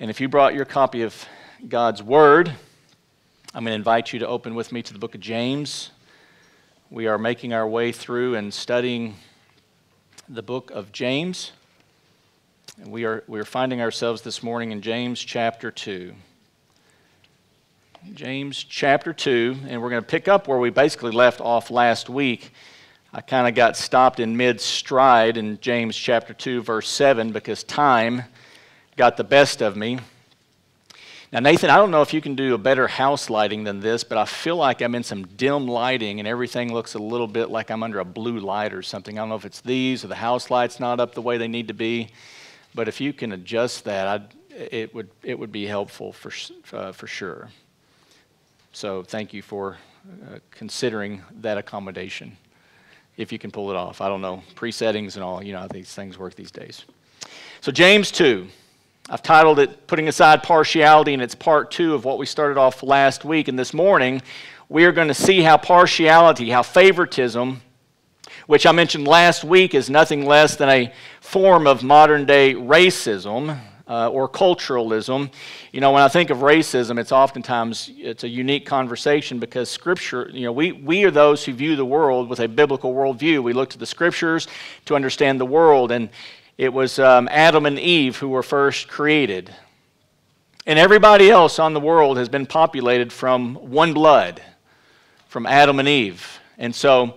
And if you brought your copy of God's Word, I'm going to invite you to open with me to the book of James. We are making our way through and studying the book of James. And we are finding ourselves this morning in James chapter 2. James chapter 2, and we're going to pick up where we basically left off last week. I kind of got stopped in mid-stride in James chapter 2, verse 7, because time got the best of me. Now, Nathan, I don't know if you can do a better house lighting than this, but I feel like I'm in some dim lighting and everything looks a little bit like I'm under a blue light or something. I don't know if it's these or the house lights not up the way they need to be, but if you can adjust that, it would be helpful for sure. So thank you for considering that accommodation, if you can pull it off. I don't know, pre-settings and all, you know how these things work these days. So James 2. I've titled it, Putting Aside Partiality, and it's part 2 of what we started off last week. And this morning, we are going to see how partiality, how favoritism, which I mentioned last week, is nothing less than a form of modern-day racism or culturalism. You know, when I think of racism, it's oftentimes, it's a unique conversation because Scripture, you know, we are those who view the world with a biblical worldview. We look to the Scriptures to understand the world, and it was Adam and Eve who were first created. And everybody else on the world has been populated from one blood, from Adam and Eve. And so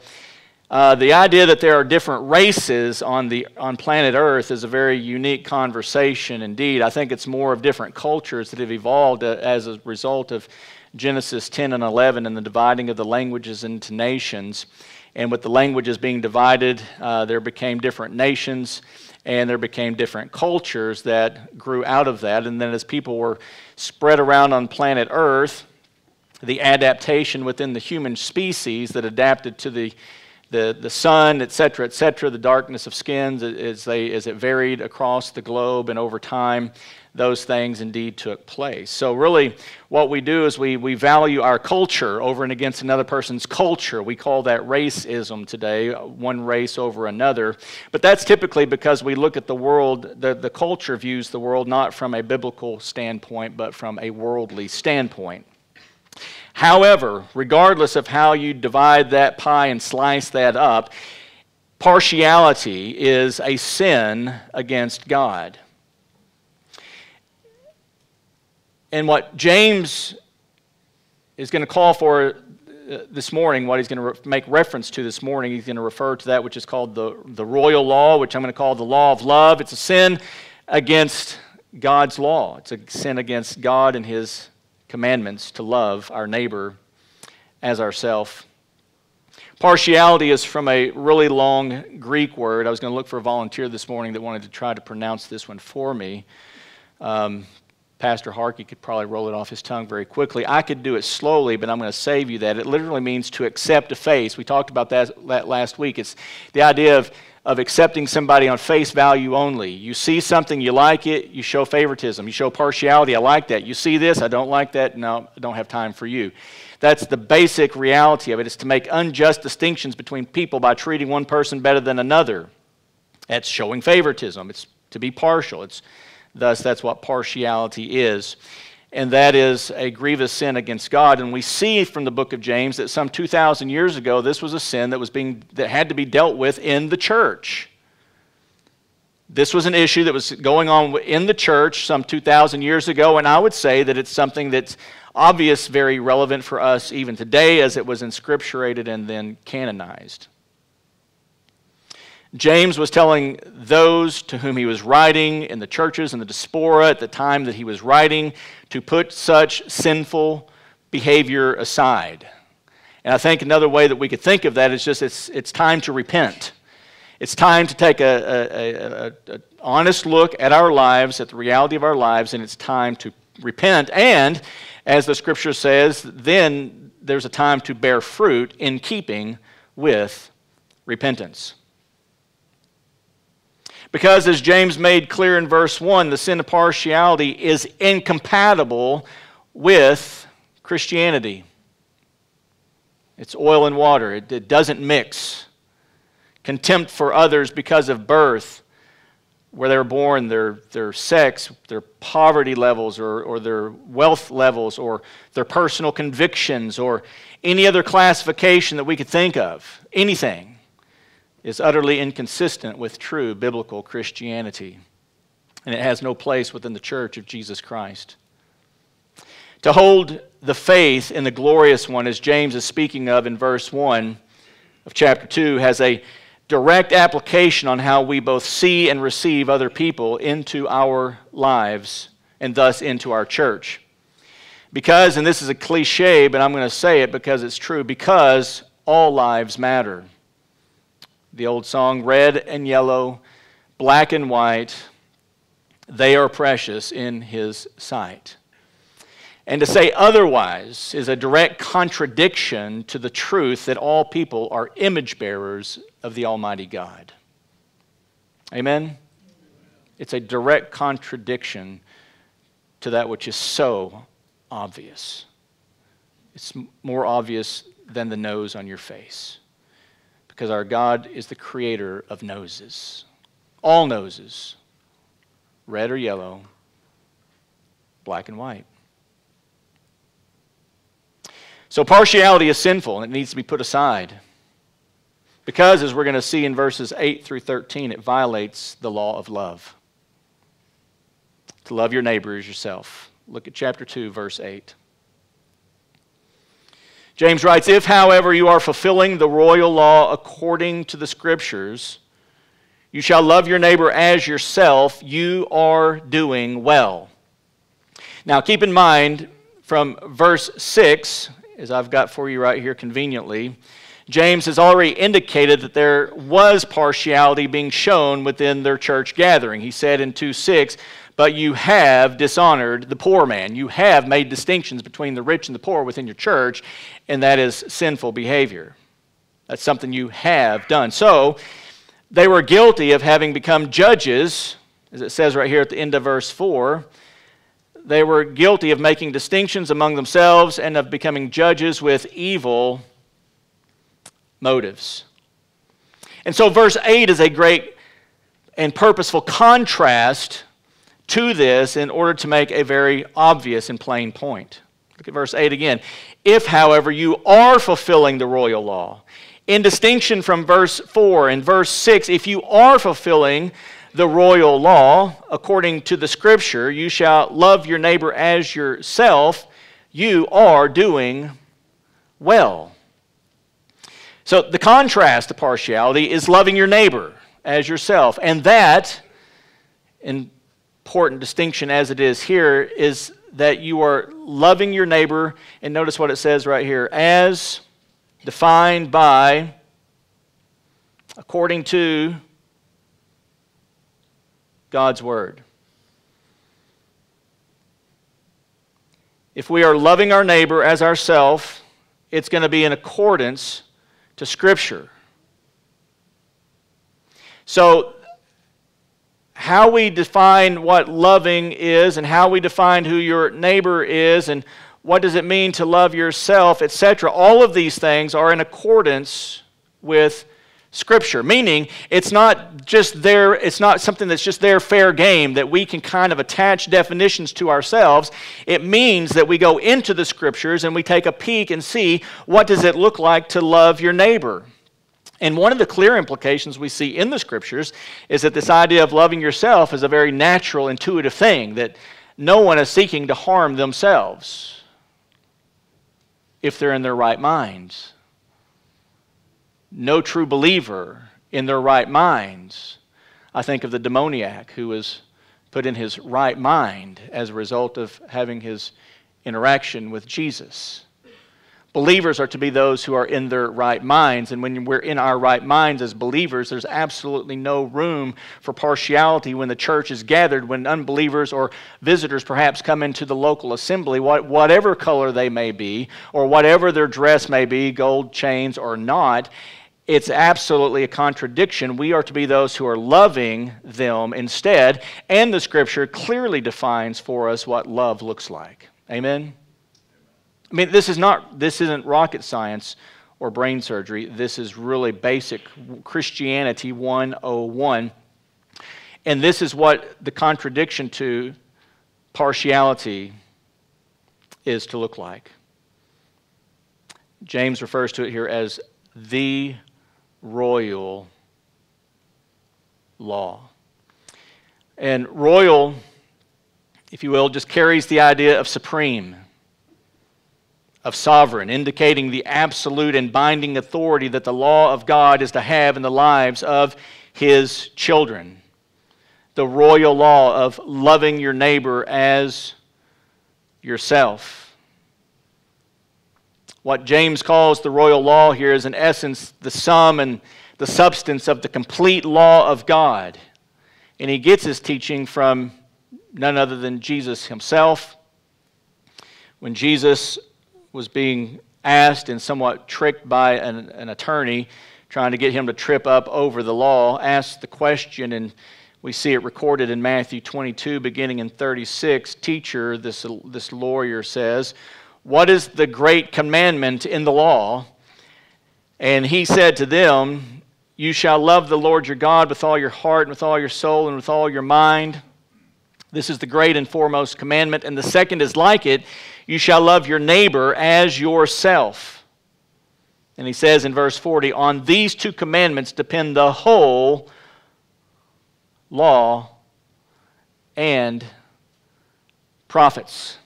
the idea that there are different races on planet Earth is a very unique conversation indeed. I think it's more of different cultures that have evolved as a result of Genesis 10 and 11 and the dividing of the languages into nations. And with the languages being divided, there became different nations, and there became different cultures that grew out of that. And then as people were spread around on planet Earth, the adaptation within the human species that adapted to the sun, et cetera, the darkness of skins as it varied across the globe and over time, those things indeed took place. So really what we do is we value our culture over and against another person's culture. We call that racism today, one race over another. But that's typically because we look at the world, the culture views the world not from a biblical standpoint, but from a worldly standpoint. However, regardless of how you divide that pie and slice that up, partiality is a sin against God. And what James is going to call for this morning, what he's going to make reference to this morning, he's going to refer to that which is called the royal law, which I'm going to call the law of love. It's a sin against God's law. It's a sin against God and His commandments to love our neighbor as ourselves. Partiality is from a really long Greek word. I was going to look for a volunteer this morning that wanted to try to pronounce this one for me. Pastor Harkey could probably roll it off his tongue very quickly. I could do it slowly, but I'm going to save you that. It literally means to accept a face. We talked about that last week. It's the idea of accepting somebody on face value only. You see something, you like it, you show favoritism. You show partiality, I like that. You see this, I don't like that, no, I don't have time for you. That's the basic reality of it, is to make unjust distinctions between people by treating one person better than another. That's showing favoritism. It's to be partial. Thus, that's what partiality is, and that is a grievous sin against God. And we see from the book of James that some 2,000 years ago, this was a sin that had to be dealt with in the church. This was an issue that was going on in the church some 2,000 years ago, and I would say that it's something that's obvious, very relevant for us even today, as it was inscripturated and then canonized. James was telling those to whom he was writing in the churches and the diaspora at the time that he was writing to put such sinful behavior aside. And I think another way that we could think of that is just it's time to repent. It's time to take an honest look at our lives, at the reality of our lives, and it's time to repent. And as the Scripture says, then there's a time to bear fruit in keeping with repentance. Because as James made clear in verse 1, the sin of partiality is incompatible with Christianity. It's oil and water. It doesn't mix. Contempt for others because of birth where they were born, their sex, their poverty levels, or their wealth levels, or their personal convictions, or any other classification that we could think of, anything, is utterly inconsistent with true biblical Christianity. And it has no place within the church of Jesus Christ. To hold the faith in the glorious one, as James is speaking of in verse 1 of chapter 2, has a direct application on how we both see and receive other people into our lives and thus into our church. Because, and this is a cliche, but I'm going to say it because it's true, because all lives matter. The old song, red and yellow, black and white, they are precious in His sight. And to say otherwise is a direct contradiction to the truth that all people are image bearers of the Almighty God. Amen? It's a direct contradiction to that which is so obvious. It's more obvious than the nose on your face, because our God is the creator of noses, all noses, red or yellow, black and white. So partiality is sinful, and it needs to be put aside. Because, as we're going to see in verses 8 through 13, it violates the law of love. To love your neighbor as yourself. Look at chapter 2, verse 8. James writes, if, however, you are fulfilling the royal law according to the Scriptures, you shall love your neighbor as yourself, you are doing well. Now, keep in mind, from verse 6... as I've got for you right here conveniently, James has already indicated that there was partiality being shown within their church gathering. He said in 2:6, but you have dishonored the poor man. You have made distinctions between the rich and the poor within your church, and that is sinful behavior. That's something you have done. So they were guilty of having become judges, as it says right here at the end of verse 4, they were guilty of making distinctions among themselves and of becoming judges with evil motives. And so verse 8 is a great and purposeful contrast to this in order to make a very obvious and plain point. Look at verse 8 again. If, however, you are fulfilling the royal law, in distinction from verse 4 and verse 6, if you are fulfilling the royal law, according to the Scripture, you shall love your neighbor as yourself, you are doing well. So the contrast to partiality is loving your neighbor as yourself. And that, important distinction as it is here, is that you are loving your neighbor, and notice what it says right here, as defined by, according to God's Word. If we are loving our neighbor as ourselves, it's going to be in accordance to Scripture. So, how we define what loving is, and how we define who your neighbor is, and what does it mean to love yourself, etc., all of these things are in accordance with Scripture, meaning it's not just there, it's not something that's just their fair game that we can kind of attach definitions to ourselves. It means that we go into the Scriptures and we take a peek and see what does it look like to love your neighbor. And one of the clear implications we see in the Scriptures is that this idea of loving yourself is a very natural, intuitive thing, that no one is seeking to harm themselves if they're in their right minds. No true believer in their right minds. I think of the demoniac who was put in his right mind as a result of having his interaction with Jesus. Believers are to be those who are in their right minds, and when we're in our right minds as believers, there's absolutely no room for partiality when the church is gathered, when unbelievers or visitors perhaps come into the local assembly, whatever color they may be, or whatever their dress may be, gold chains or not, it's absolutely a contradiction. We are to be those who are loving them instead, and the Scripture clearly defines for us what love looks like. Amen? I mean, this isn't rocket science or brain surgery. This is really basic Christianity 101. And this is what the contradiction to partiality is to look like. James refers to it here as the royal law. And royal, if you will, just carries the idea of supreme, of sovereign, indicating the absolute and binding authority that the law of God is to have in the lives of his children. The royal law of loving your neighbor as yourself. What James calls the royal law here is in essence the sum and the substance of the complete law of God. And he gets his teaching from none other than Jesus himself. When Jesus was being asked and somewhat tricked by an attorney trying to get him to trip up over the law, asked the question, and we see it recorded in Matthew 22, beginning in 36. Teacher, this lawyer says, what is the great commandment in the law? And he said to them, you shall love the Lord your God with all your heart and with all your soul and with all your mind. This is the great and foremost commandment. And the second is like it. You shall love your neighbor as yourself. And he says in verse 40, on these two commandments depend the whole law and prophets.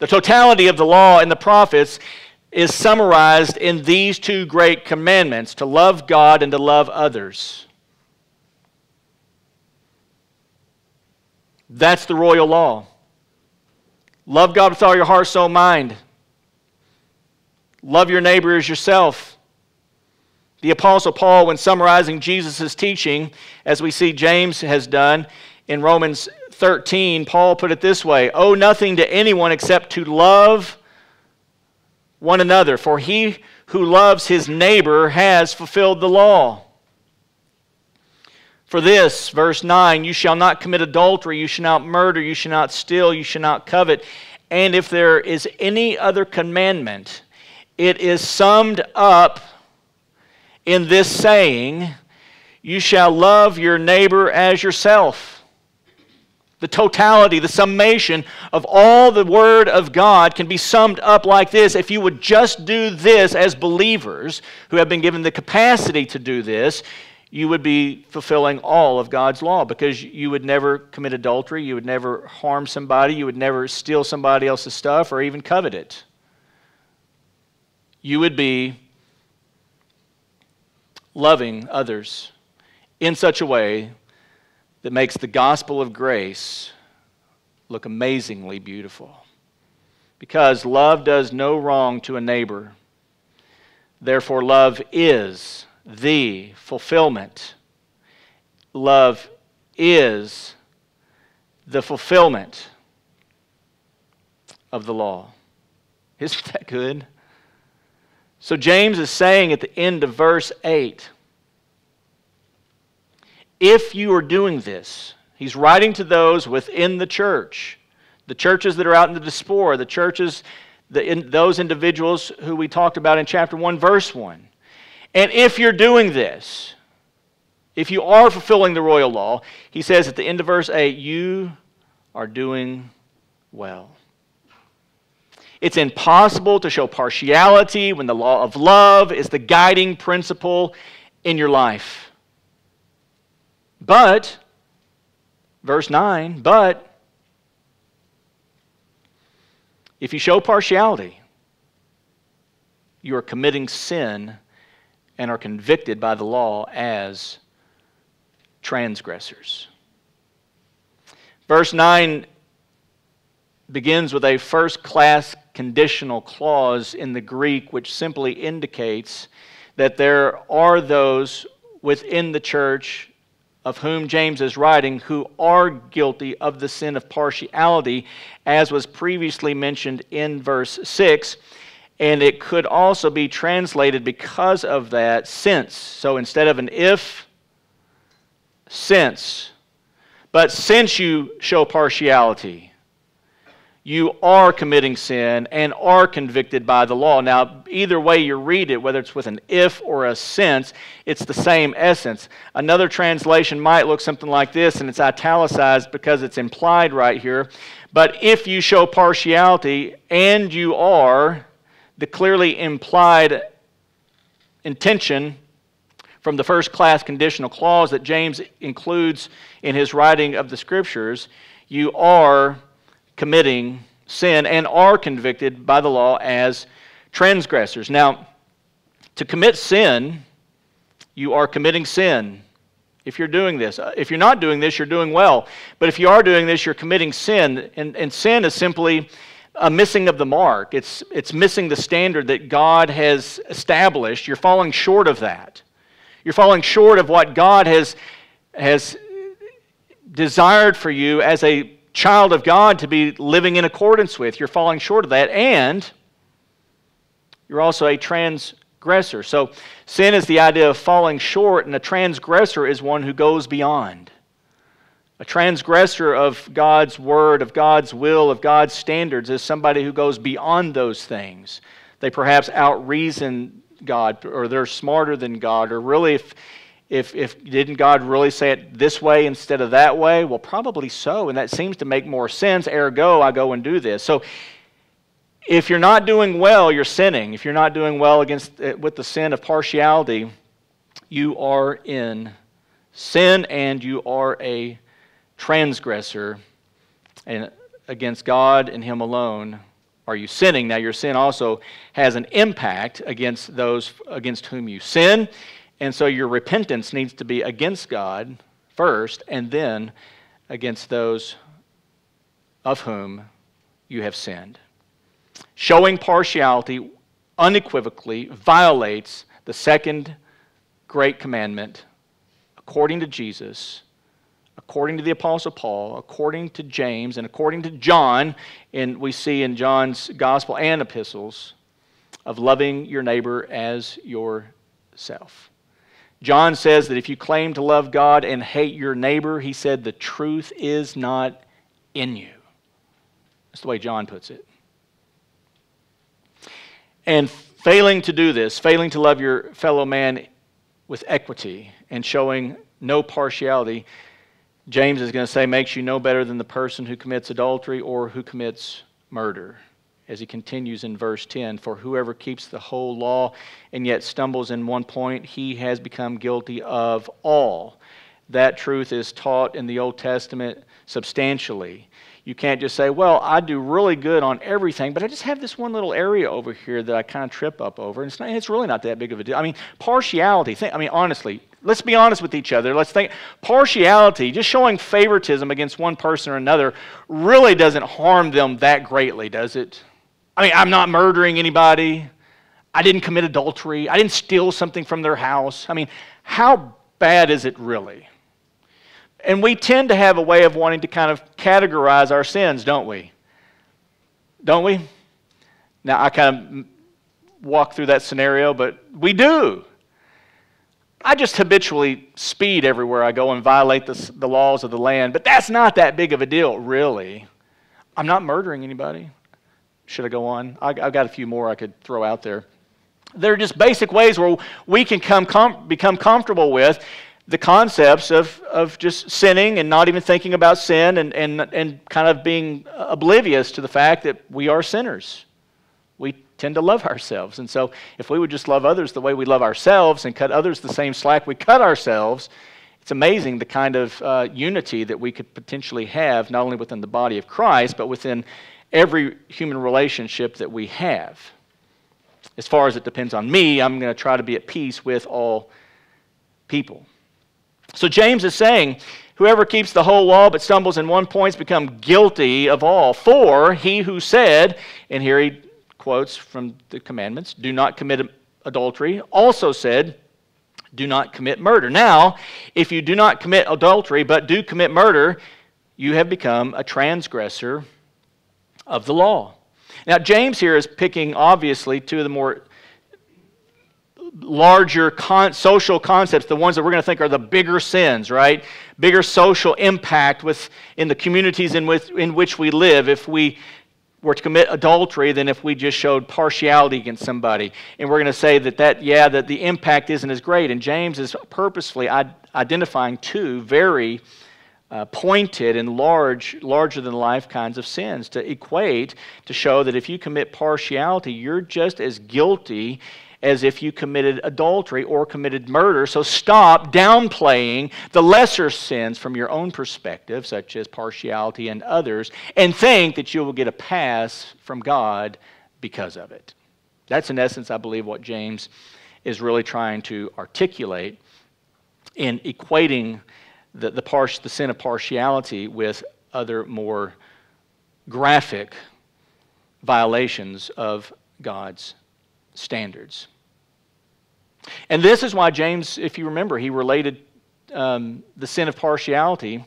The totality of the law and the prophets is summarized in these two great commandments, to love God and to love others. That's the royal law. Love God with all your heart, soul, mind. Love your neighbor as yourself. The Apostle Paul, when summarizing Jesus' teaching, as we see James has done in Romans 13, Paul put it this way, owe nothing to anyone except to love one another, for he who loves his neighbor has fulfilled the law. For this, verse 9, you shall not commit adultery, you shall not murder, you shall not steal, you shall not covet. And if there is any other commandment, it is summed up in this saying, you shall love your neighbor as yourself. The totality, the summation of all the Word of God can be summed up like this. If you would just do this as believers who have been given the capacity to do this, you would be fulfilling all of God's law, because you would never commit adultery, you would never harm somebody, you would never steal somebody else's stuff or even covet it. You would be loving others in such a way that makes the gospel of grace look amazingly beautiful. Because love does no wrong to a neighbor. Therefore, love is the fulfillment. Love is the fulfillment of the law. Isn't that good? So James is saying at the end of verse 8, if you are doing this, he's writing to those within the churches that are out in the diaspora, the churches, those individuals who we talked about in chapter 1, verse 1. And if you're doing this, if you are fulfilling the royal law, he says at the end of verse 8, you are doing well. It's impossible to show partiality when the law of love is the guiding principle in your life. But, verse 9, but if you show partiality, you are committing sin and are convicted by the law as transgressors. Verse 9 begins with a first-class conditional clause in the Greek, which simply indicates that there are those within the church of whom James is writing, who are guilty of the sin of partiality, as was previously mentioned in verse 6. And it could also be translated because of that, since. So instead of an if, since. But since you show partiality, you are committing sin and are convicted by the law. Now, either way you read it, whether it's with an if or a since, it's the same essence. Another translation might look something like this, and it's italicized because it's implied right here. But if you show partiality, and you are, the clearly implied intention from the first class conditional clause that James includes in his writing of the Scriptures, you are committing sin and are convicted by the law as transgressors. Now, to commit sin, you are committing sin if you're doing this. If you're not doing this, you're doing well. But if you are doing this, you're committing sin. And sin is simply a missing of the mark. It's missing the standard that God has established. You're falling short of that. You're falling short of what God has desired for you as a child of God to be living in accordance with. You're falling short of that, and you're also a transgressor. So sin is the idea of falling short, and a transgressor is one who goes beyond. A transgressor of God's word, of God's will, of God's standards is somebody who goes beyond those things. They perhaps outreason God, or they're smarter than God, or really, if didn't God really say it this way instead of that way? Well, probably so, and that seems to make more sense, ergo, I go and do this. So if you're not doing well, you're sinning. If you're not doing well with the sin of partiality, you are in sin, and you are a transgressor, and against God and Him alone are you sinning. Now, your sin also has an impact against those against whom you sin, and so your repentance needs to be against God first, and then against those of whom you have sinned. Showing partiality unequivocally violates the second great commandment, according to Jesus, according to the Apostle Paul, according to James, and according to John, and we see in John's gospel and epistles, of loving your neighbor as yourself. John says that if you claim to love God and hate your neighbor, he said the truth is not in you. That's the way John puts it. And failing to do this, failing to love your fellow man with equity and showing no partiality, James is going to say, makes you no better than the person who commits adultery or who commits murder. As he continues in verse 10, for whoever keeps the whole law and yet stumbles in one point, he has become guilty of all. That truth is taught in the Old Testament substantially. You can't just say, well, I do really good on everything, but I just have this one little area over here that I kind of trip up over, and it's really not that big of a deal. I mean, partiality, honestly, let's be honest with each other. Let's think, partiality, just showing favoritism against one person or another, really doesn't harm them that greatly, does it? I mean, I'm not murdering anybody. I didn't commit adultery. I didn't steal something from their house. I mean, how bad is it really? And we tend to have a way of wanting to kind of categorize our sins, don't we? Don't we? Now, I kind of walk through that scenario, but we do. I just habitually speed everywhere I go and violate the laws of the land, but that's not that big of a deal, really. I'm not murdering anybody. Should I go on? I've got a few more I could throw out there. They're just basic ways where we can become comfortable with the concepts of just sinning and not even thinking about sin and kind of being oblivious to the fact that we are sinners. We tend to love ourselves. And so if we would just love others the way we love ourselves and cut others the same slack we cut ourselves, it's amazing the kind of unity that we could potentially have, not only within the body of Christ, but within every human relationship that we have. As far as it depends on me, I'm going to try to be at peace with all people. So James is saying, whoever keeps the whole law but stumbles in one point has become guilty of all. For he who said, and here he quotes from the commandments, do not commit adultery, also said, do not commit murder. Now, if you do not commit adultery but do commit murder, you have become a transgressor of the law. Now, James here is picking, obviously, two of the more larger social concepts, the ones that we're going to think are the bigger sins, right? Bigger social impact in the communities in which we live. If we were to commit adultery than if we just showed partiality against somebody. And we're going to say that the impact isn't as great. And James is purposefully identifying two very pointed and larger-than-life kinds of sins to equate, to show that if you commit partiality, you're just as guilty as if you committed adultery or committed murder. So stop downplaying the lesser sins from your own perspective, such as partiality and others, and think that you will get a pass from God because of it. That's, in essence, I believe, what James is really trying to articulate in equating the sin of partiality with other more graphic violations of God's standards. And this is why James, if you remember, he related the sin of partiality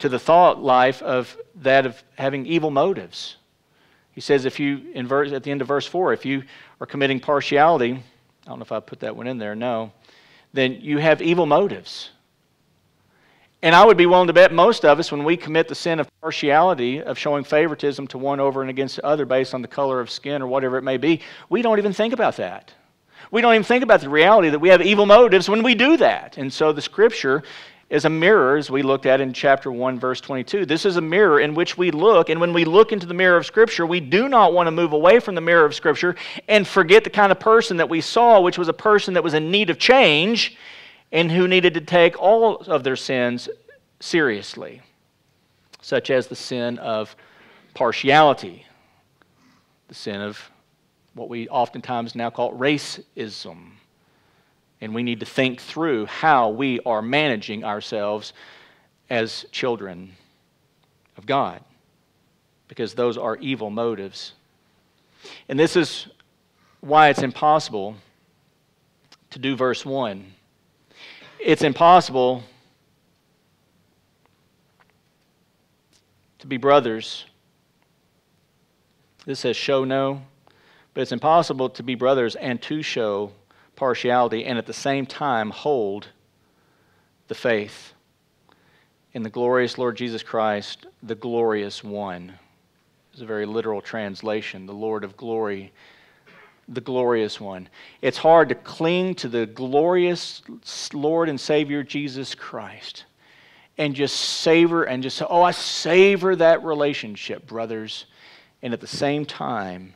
to the thought life of that of having evil motives. He says, at the end of verse 4, if you are committing partiality, I don't know if I put that one in there, no, then you have evil motives. And I would be willing to bet most of us, when we commit the sin of partiality, of showing favoritism to one over and against the other based on the color of skin or whatever it may be, we don't even think about that. We don't even think about the reality that we have evil motives when we do that. And so the Scripture is a mirror, as we looked at in chapter 1, verse 22. This is a mirror in which we look, and when we look into the mirror of Scripture, we do not want to move away from the mirror of Scripture and forget the kind of person that we saw, which was a person that was in need of change, and who needed to take all of their sins seriously, such as the sin of partiality, the sin of what we oftentimes now call racism. And we need to think through how we are managing ourselves as children of God, because those are evil motives. And this is why it's impossible to do verse 1. It's impossible to be brothers. This says show no, but it's impossible to be brothers and to show partiality and at the same time hold the faith in the glorious Lord Jesus Christ, the glorious one. It's a very literal translation, the Lord of glory, the glorious one. It's hard to cling to the glorious Lord and Savior Jesus Christ and just savor and just say, oh, I savor that relationship, brothers, and at the same time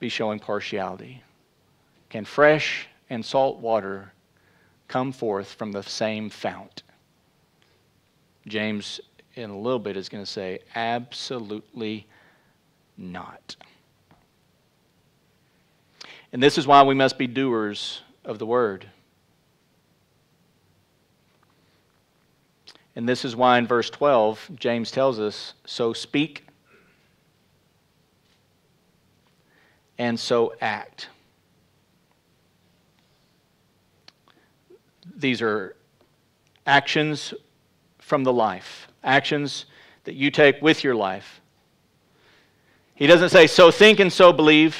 be showing partiality. Can fresh and salt water come forth from the same fount? James, in a little bit, is going to say, absolutely not. And this is why we must be doers of the word. And this is why in verse 12, James tells us, so speak and so act. These are actions from the life, actions that you take with your life. He doesn't say, so think and so believe.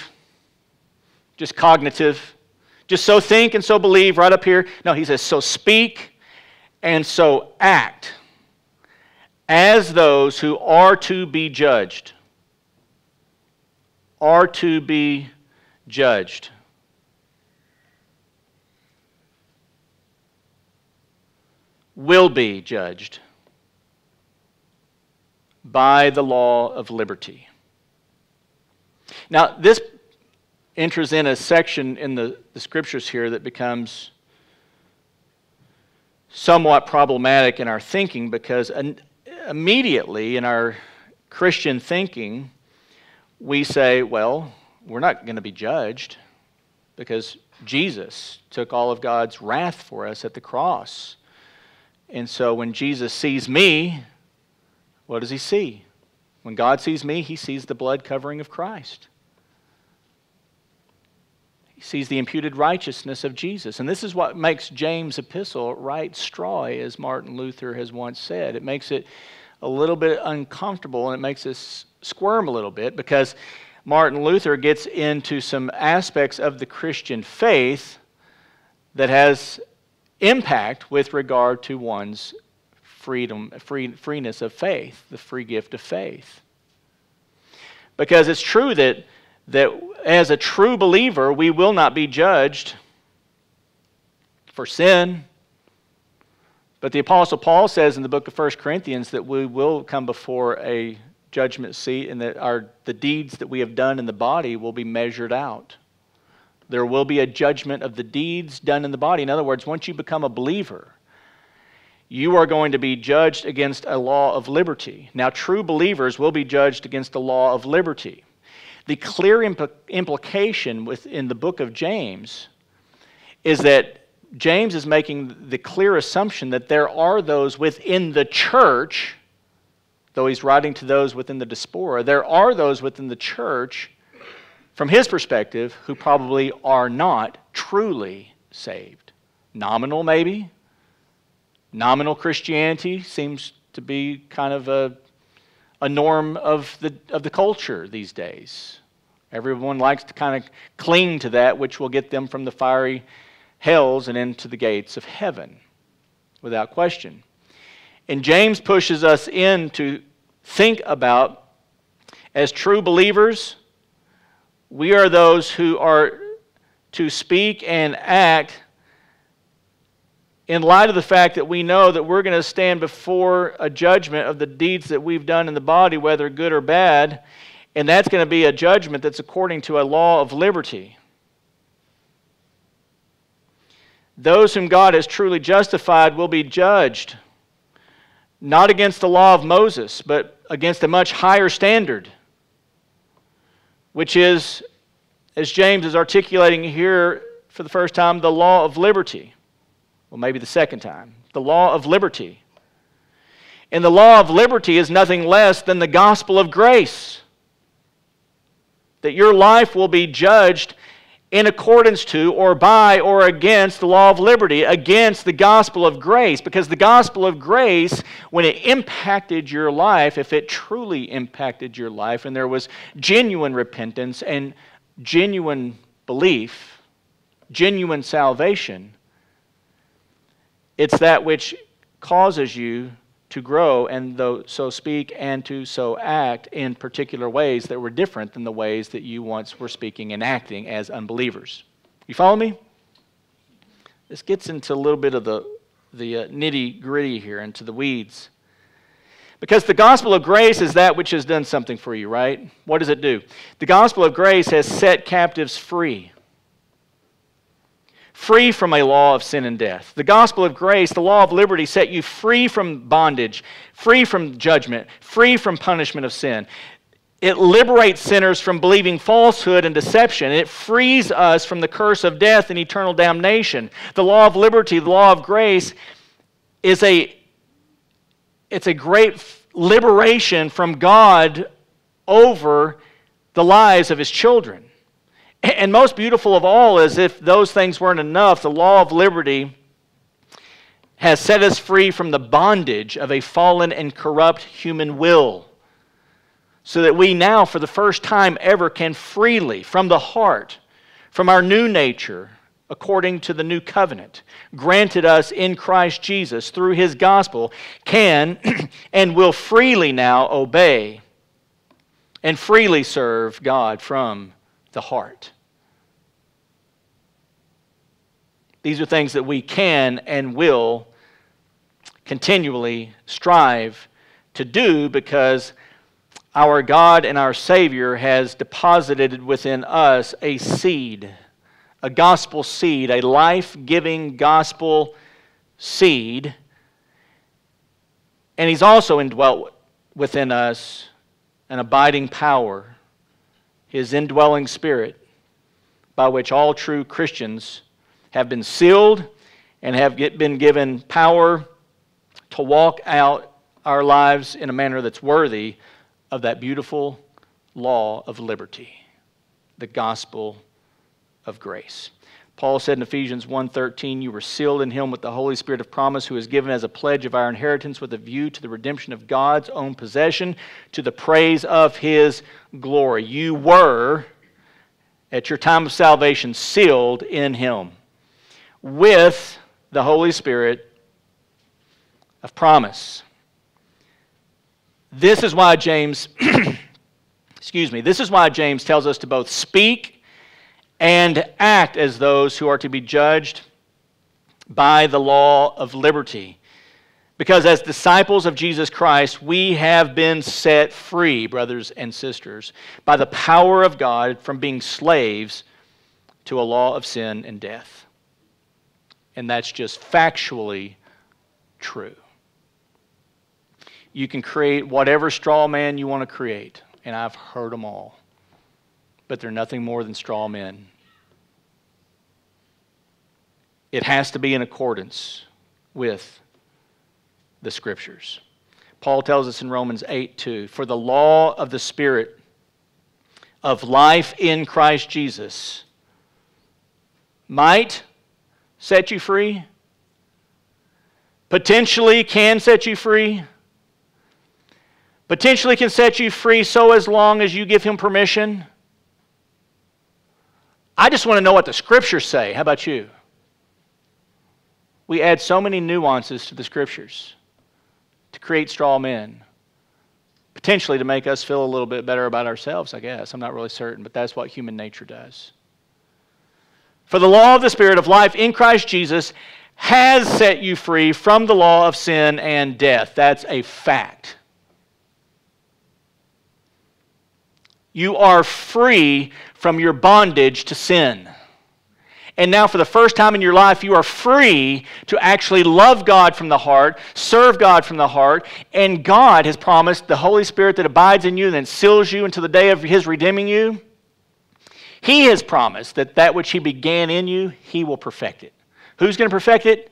Just cognitive. Just so think and so believe right up here. No, he says, so speak and so act as those who are to be judged. Are to be judged. Will be judged by the law of liberty. Now, this enters in a section in the Scriptures here that becomes somewhat problematic in our thinking, because immediately in our Christian thinking, we say, well, we're not going to be judged because Jesus took all of God's wrath for us at the cross. And so when Jesus sees me, what does he see? When God sees me, he sees the blood covering of Christ. He sees the imputed righteousness of Jesus. And this is what makes James' epistle right strawy, as Martin Luther has once said. It makes it a little bit uncomfortable, and it makes us squirm a little bit, because Martin Luther gets into some aspects of the Christian faith that has impact with regard to one's freeness of faith, the free gift of faith. Because it's true that as a true believer, we will not be judged for sin. But the Apostle Paul says in the book of 1 Corinthians that we will come before a judgment seat, and that the deeds that we have done in the body will be measured out. There will be a judgment of the deeds done in the body. In other words, once you become a believer, you are going to be judged against a law of liberty. Now, true believers will be judged against the law of liberty. The clear implication within the book of James is that James is making the clear assumption that there are those within the church, though he's writing to those within the diaspora, there are those within the church, from his perspective, who probably are not truly saved. Nominal, maybe. Nominal Christianity seems to be kind of a norm of the culture these days. Everyone likes to kind of cling to that which will get them from the fiery hells and into the gates of heaven, without question. And James pushes us in to think about, as true believers, we are those who are to speak and act in light of the fact that we know that we're going to stand before a judgment of the deeds that we've done in the body, whether good or bad, and that's going to be a judgment that's according to a law of liberty. Those whom God has truly justified will be judged, not against the law of Moses, but against a much higher standard, which is, as James is articulating here for the first time, the law of liberty. Well, maybe the second time. The law of liberty. And the law of liberty is nothing less than the gospel of grace. That your life will be judged in accordance to, or by, or against the law of liberty, against the gospel of grace. Because the gospel of grace, when it impacted your life, if it truly impacted your life, and there was genuine repentance and genuine belief, genuine salvation, it's that which causes you to grow and so speak and to so act in particular ways that were different than the ways that you once were speaking and acting as unbelievers. You follow me? This gets into a little bit of the nitty-gritty here, into the weeds. Because the gospel of grace is that which has done something for you, right? What does it do? The gospel of grace has set captives free. Free from a law of sin and death. The gospel of grace, the law of liberty, set you free from bondage, free from judgment, free from punishment of sin. It liberates sinners from believing falsehood and deception. It frees us from the curse of death and eternal damnation. The law of liberty, the law of grace, is it's a great liberation from God over the lives of His children. And most beautiful of all is, if those things weren't enough, the law of liberty has set us free from the bondage of a fallen and corrupt human will, so that we now, for the first time ever, can freely, from the heart, from our new nature, according to the new covenant granted us in Christ Jesus through His gospel, can and will freely now obey and freely serve God from the heart. These are things that we can and will continually strive to do, because our God and our Savior has deposited within us a seed, a gospel seed, a life-giving gospel seed. And He's also indwelt within us an abiding power, His indwelling Spirit, by which all true Christians have been sealed and have been given power to walk out our lives in a manner that's worthy of that beautiful law of liberty, the gospel of grace. Paul said in Ephesians 1:13, "You were sealed in Him with the Holy Spirit of promise, who is given as a pledge of our inheritance with a view to the redemption of God's own possession, to the praise of His glory." You were, at your time of salvation, sealed in Him with the Holy Spirit of promise. This is why James, this is why James tells us to both speak and act as those who are to be judged by the law of liberty. Because as disciples of Jesus Christ, we have been set free, brothers and sisters, by the power of God from being slaves to a law of sin and death. And that's just factually true. You can create whatever straw man you want to create, and I've heard them all. But they're nothing more than straw men. It has to be in accordance with the Scriptures. Paul tells us in Romans 8:2, for the law of the Spirit of life in Christ Jesus might set you free, potentially can set you free, potentially can set you free so as long as you give him permission. I just want to know what the Scriptures say. How about you? We add so many nuances to the Scriptures to create straw men, potentially to make us feel a little bit better about ourselves, I guess. I'm not really certain, but that's what human nature does. For the law of the Spirit of life in Christ Jesus has set you free from the law of sin and death. That's a fact. You are free from your bondage to sin. And now for the first time in your life, you are free to actually love God from the heart, serve God from the heart, and God has promised the Holy Spirit that abides in you and then seals you until the day of his redeeming you. He has promised that that which he began in you, he will perfect it. Who's going to perfect it?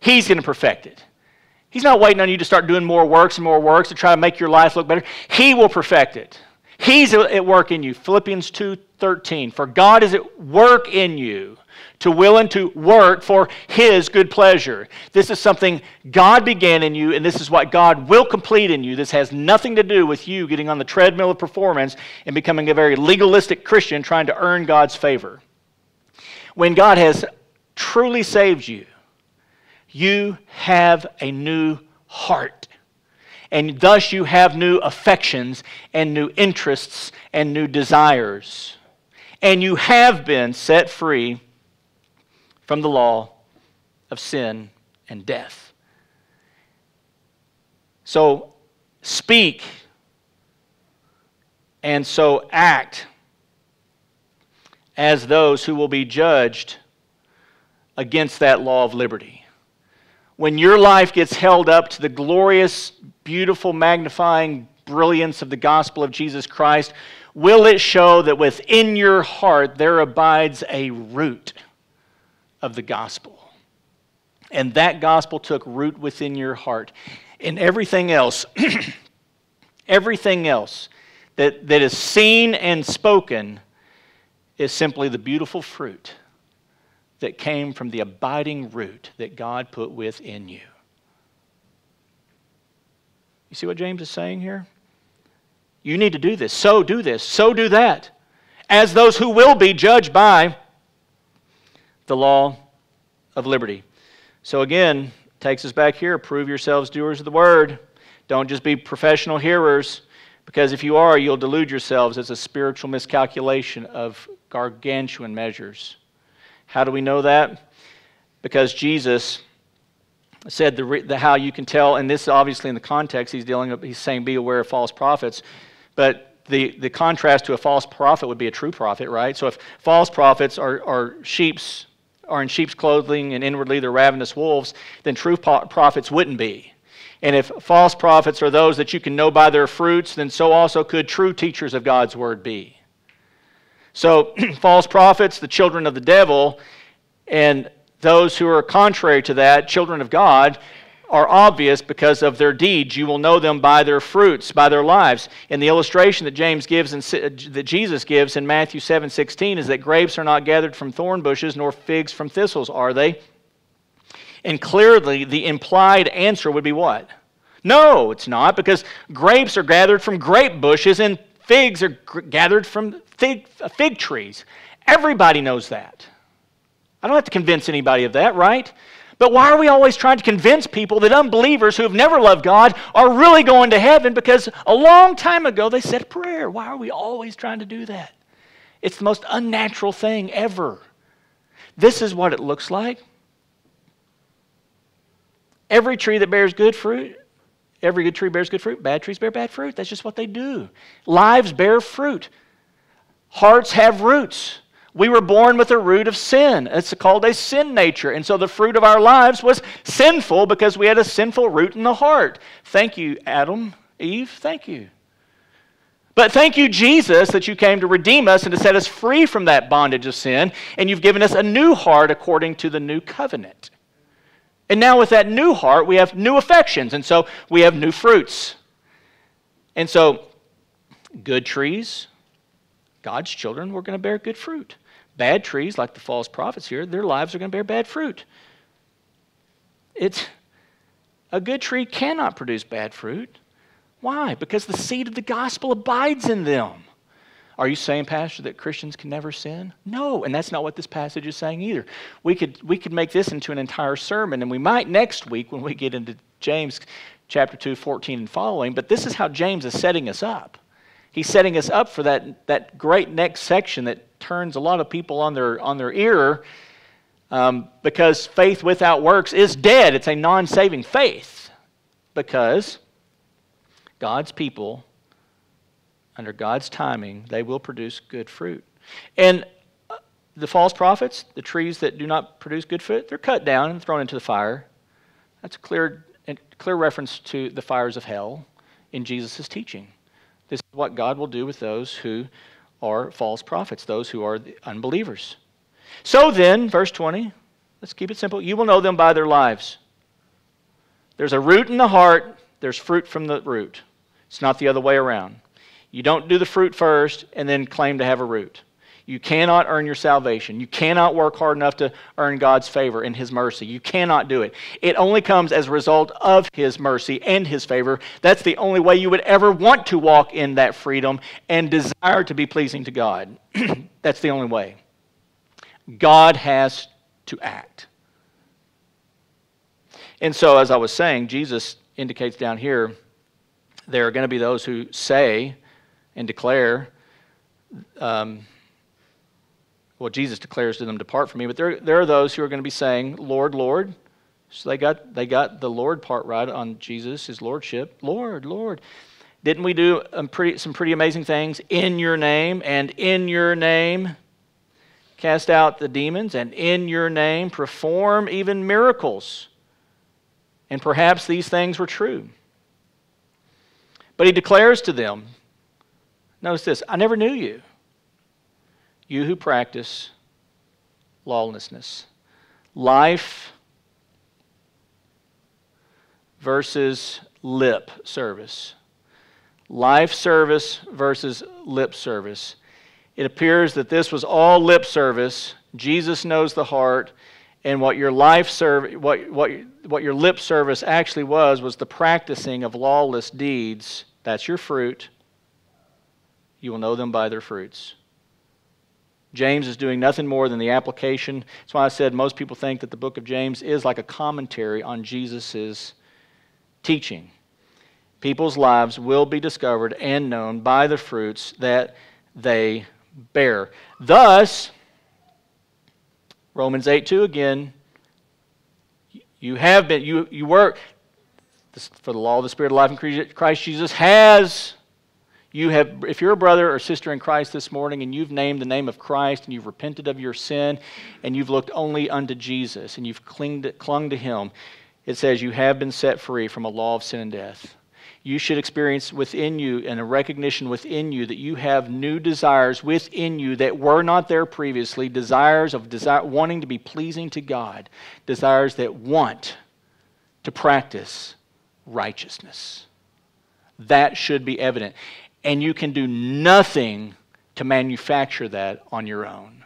He's going to perfect it. He's not waiting on you to start doing more works and more works to try to make your life look better. He will perfect it. He's at work in you. Philippians 2:13, for God is at work in you, to will and to work for his good pleasure. This is something God began in you, and this is what God will complete in you. This has nothing to do with you getting on the treadmill of performance and becoming a very legalistic Christian trying to earn God's favor. When God has truly saved you, you have a new heart, and thus you have new affections and new interests and new desires, and you have been set free from the law of sin and death. So speak and so act as those who will be judged against that law of liberty. When your life gets held up to the glorious, beautiful, magnifying brilliance of the gospel of Jesus Christ, will it show that within your heart there abides a root of the gospel? And that gospel took root within your heart. And everything else, everything else that is seen and spoken is simply the beautiful fruit that came from the abiding root that God put within you. You see what James is saying here? You need to do this, so do this, so do that, as those who will be judged by the law of liberty. So again, takes us back here. Prove yourselves doers of the word. Don't just be professional hearers, because if you are, you'll delude yourselves. It's a spiritual miscalculation of gargantuan measures. How do we know that? Because Jesus said how you can tell, and this obviously in the context he's saying be aware of false prophets, but the contrast to a false prophet would be a true prophet, right? So if false prophets are in sheep's clothing, and inwardly they're ravenous wolves, then true prophets wouldn't be. And if false prophets are those that you can know by their fruits, then so also could true teachers of God's word be. So false prophets, the children of the devil, and those who are contrary to that, children of God, are obvious because of their deeds. You will know them by their fruits, by their lives. And the illustration that James gives and that Jesus gives in Matthew 7:16 is that grapes are not gathered from thorn bushes, nor figs from thistles, are they? And clearly the implied answer would be what? No, it's not, because grapes are gathered from grape bushes and figs are gathered from fig trees. Everybody knows that. I don't have to convince anybody of that, right? But why are we always trying to convince people that unbelievers who have never loved God are really going to heaven because a long time ago they said a prayer? Why are we always trying to do that? It's the most unnatural thing ever. This is what it looks like. Every tree that bears good fruit, every good tree bears good fruit. Bad trees bear bad fruit. That's just what they do. Lives bear fruit. Hearts have roots. We were born with a root of sin. It's called a sin nature. And so the fruit of our lives was sinful because we had a sinful root in the heart. Thank you, Adam, Eve. Thank you. But thank you, Jesus, that you came to redeem us and to set us free from that bondage of sin. And you've given us a new heart according to the new covenant. And now with that new heart, we have new affections, and so we have new fruits. And so, good trees, God's children, we're going to bear good fruit. Bad trees, like the false prophets here, their lives are going to bear bad fruit. It's a good tree cannot produce bad fruit. Why? Because the seed of the gospel abides in them. Are you saying, Pastor, that Christians can never sin? No, and that's not what this passage is saying either. We could make this into an entire sermon, and we might next week when we get into James chapter 2, 14 and following, but this is how James is setting us up. He's setting us up for that great next section that turns a lot of people on their ear because faith without works is dead. It's a non-saving faith because God's people, under God's timing, they will produce good fruit. And the false prophets, the trees that do not produce good fruit, they're cut down and thrown into the fire. That's a clear reference to the fires of hell in Jesus' teaching. This is what God will do with those who are false prophets, those who are the unbelievers. So then, verse 20, let's keep it simple. You will know them by their lives. There's a root in the heart. There's fruit from the root. It's not the other way around. You don't do the fruit first and then claim to have a root. You cannot earn your salvation. You cannot work hard enough to earn God's favor and His mercy. You cannot do it. It only comes as a result of His mercy and His favor. That's the only way you would ever want to walk in that freedom and desire to be pleasing to God. That's the only way. God has to act. And so, as I was saying, Jesus indicates down here, there are going to be those who say and declare, well, Jesus declares to them, depart from me, but there are those who are going to be saying, Lord, Lord. So they got the Lord part right on Jesus, His lordship. Lord, Lord. Didn't we do some pretty amazing things in your name, and in your name cast out the demons, and in your name perform even miracles? And perhaps these things were true. But He declares to them, notice this, I never knew you, you who practice lawlessness. Life versus lip service. Life service versus lip service. It appears that this was all lip service. Jesus knows the heart. And what your life what your lip service actually was the practicing of lawless deeds. That's your fruit. You will know them by their fruits. James is doing nothing more than the application. That's why I said most people think that the book of James is like a commentary on Jesus' teaching. People's lives will be discovered and known by the fruits that they bear. Thus, Romans 8:2 again, you were, for the law of the Spirit of life in Christ Jesus has, if you're a brother or sister in Christ this morning and you've named the name of Christ and you've repented of your sin and you've looked only unto Jesus and you've clung to Him, it says you have been set free from a law of sin and death. You should experience within you and a recognition within you that you have new desires within you that were not there previously, desires of wanting to be pleasing to God, desires that want to practice righteousness. That should be evident. And you can do nothing to manufacture that on your own.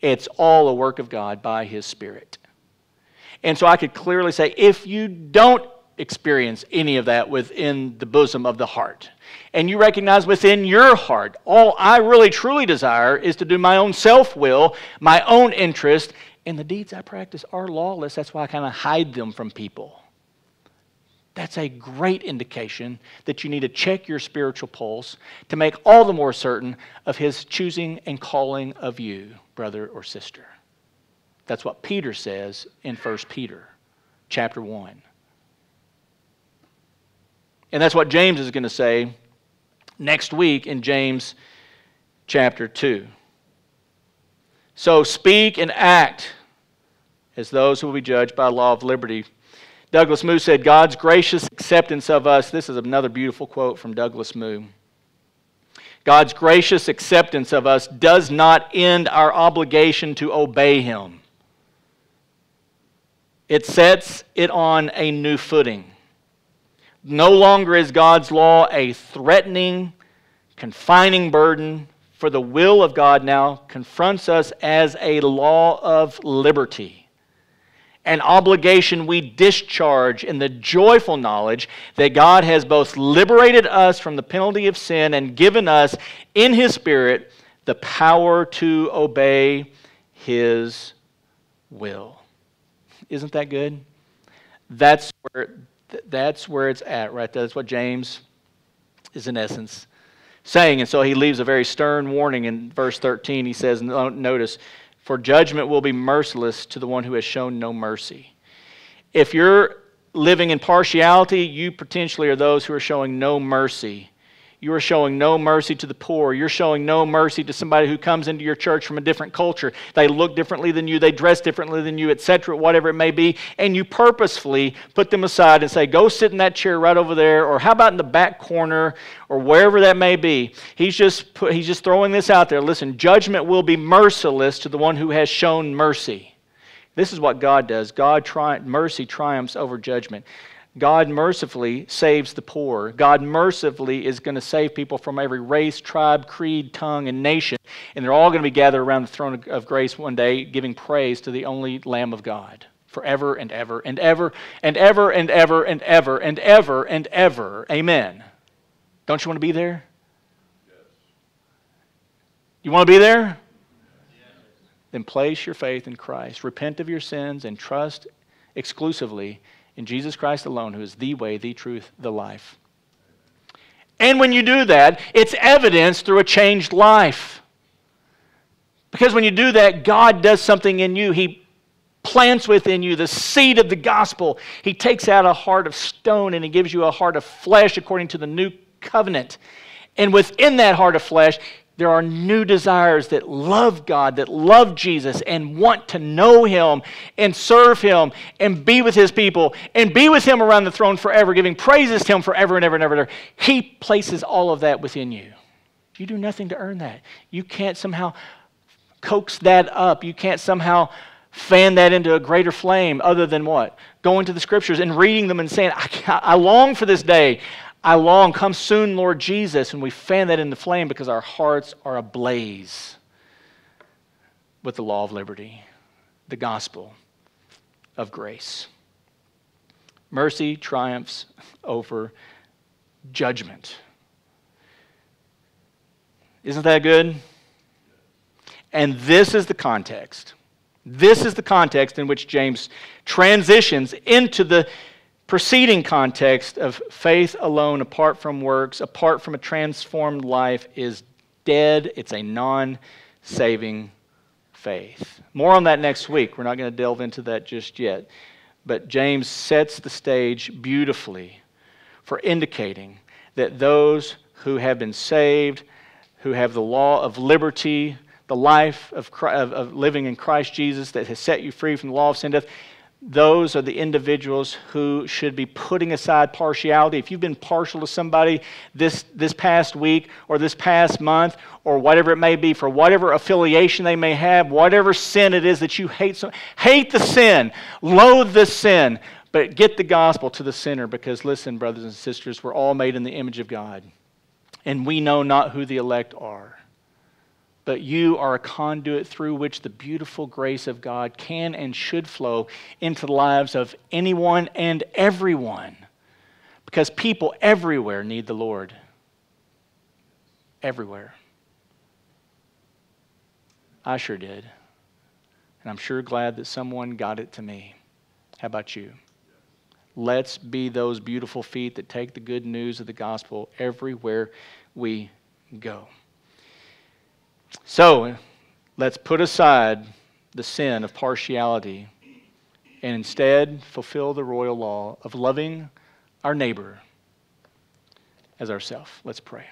It's all a work of God by His Spirit. And so I could clearly say, if you don't experience any of that within the bosom of the heart, and you recognize within your heart, all I really truly desire is to do my own self-will, my own interest, And the deeds I practice are lawless. That's why I kind of hide them from people. That's a great indication that you need to check your spiritual pulse to make all the more certain of His choosing and calling of you, brother or sister. That's what Peter says in 1 Peter chapter 1. And that's what James is going to say next week in James chapter 2. So speak and act as those who will be judged by the law of liberty. Douglas Moo said, God's gracious acceptance of us. This is another beautiful quote from Douglas Moo. God's gracious acceptance of us does not end our obligation to obey Him. It sets it on a new footing. No longer is God's law a threatening, confining burden, for the will of God now confronts us as a law of liberty, an obligation we discharge in the joyful knowledge that God has both liberated us from the penalty of sin and given us, in His Spirit, the power to obey His will. Isn't that good? That's where it's at, right? That's what James is, in essence, saying. And so he leaves a very stern warning in verse 13. He says, notice, for judgment will be merciless to the one who has shown no mercy. If you're living in partiality, you potentially are those who are showing no mercy. You are showing no mercy to the poor. You're showing no mercy to somebody who comes into your church from a different culture. They look differently than you. They dress differently than you, etc., whatever it may be. And you purposefully put them aside and say, go sit in that chair right over there, or how about in the back corner, or wherever that may be. He's just throwing this out there. Listen, judgment will be merciless to the one who has shown mercy. This is what God does. Mercy triumphs over judgment. God mercifully saves the poor. God mercifully is going to save people from every race, tribe, creed, tongue, and nation. And they're all going to be gathered around the throne of grace one day, giving praise to the only Lamb of God forever and ever and ever and ever and ever and ever and ever and ever. Amen. Don't you want to be there? Yes. You want to be there? Yes. Then place your faith in Christ. Repent of your sins and trust exclusively in Jesus Christ alone, who is the way, the truth, the life. And when you do that, it's evidenced through a changed life. Because when you do that, God does something in you. He plants within you the seed of the gospel. He takes out a heart of stone and He gives you a heart of flesh according to the new covenant. And within that heart of flesh, there are new desires that love God, that love Jesus, and want to know Him and serve Him and be with His people and be with Him around the throne forever, giving praises to Him forever and ever and ever and ever. He places all of that within you. You do nothing to earn that. You can't somehow coax that up. You can't somehow fan that into a greater flame other than what? Going to the Scriptures and reading them and saying, I long for this day. I long, come soon, Lord Jesus. And we fan that in the flame because our hearts are ablaze with the law of liberty, the gospel of grace. Mercy triumphs over judgment. Isn't that good? And this is the context. This is the context in which James transitions into the preceding context of faith alone, apart from works, apart from a transformed life, is dead. It's a non-saving faith. More on that next week. We're not going to delve into that just yet. But James sets the stage beautifully for indicating that those who have been saved, who have the law of liberty, the life of living in Christ Jesus that has set you free from the law of sin and death, those are the individuals who should be putting aside partiality. If you've been partial to somebody this past week or this past month or whatever it may be, for whatever affiliation they may have, whatever sin it is that you hate, hate the sin, loathe the sin, but get the gospel to the sinner because, listen, brothers and sisters, we're all made in the image of God, and we know not who the elect are. But you are a conduit through which the beautiful grace of God can and should flow into the lives of anyone and everyone. Because people everywhere need the Lord. Everywhere. I sure did. And I'm sure glad that someone got it to me. How about you? Let's be those beautiful feet that take the good news of the gospel everywhere we go. So let's put aside the sin of partiality and instead fulfill the royal law of loving our neighbor as ourselves. Let's pray.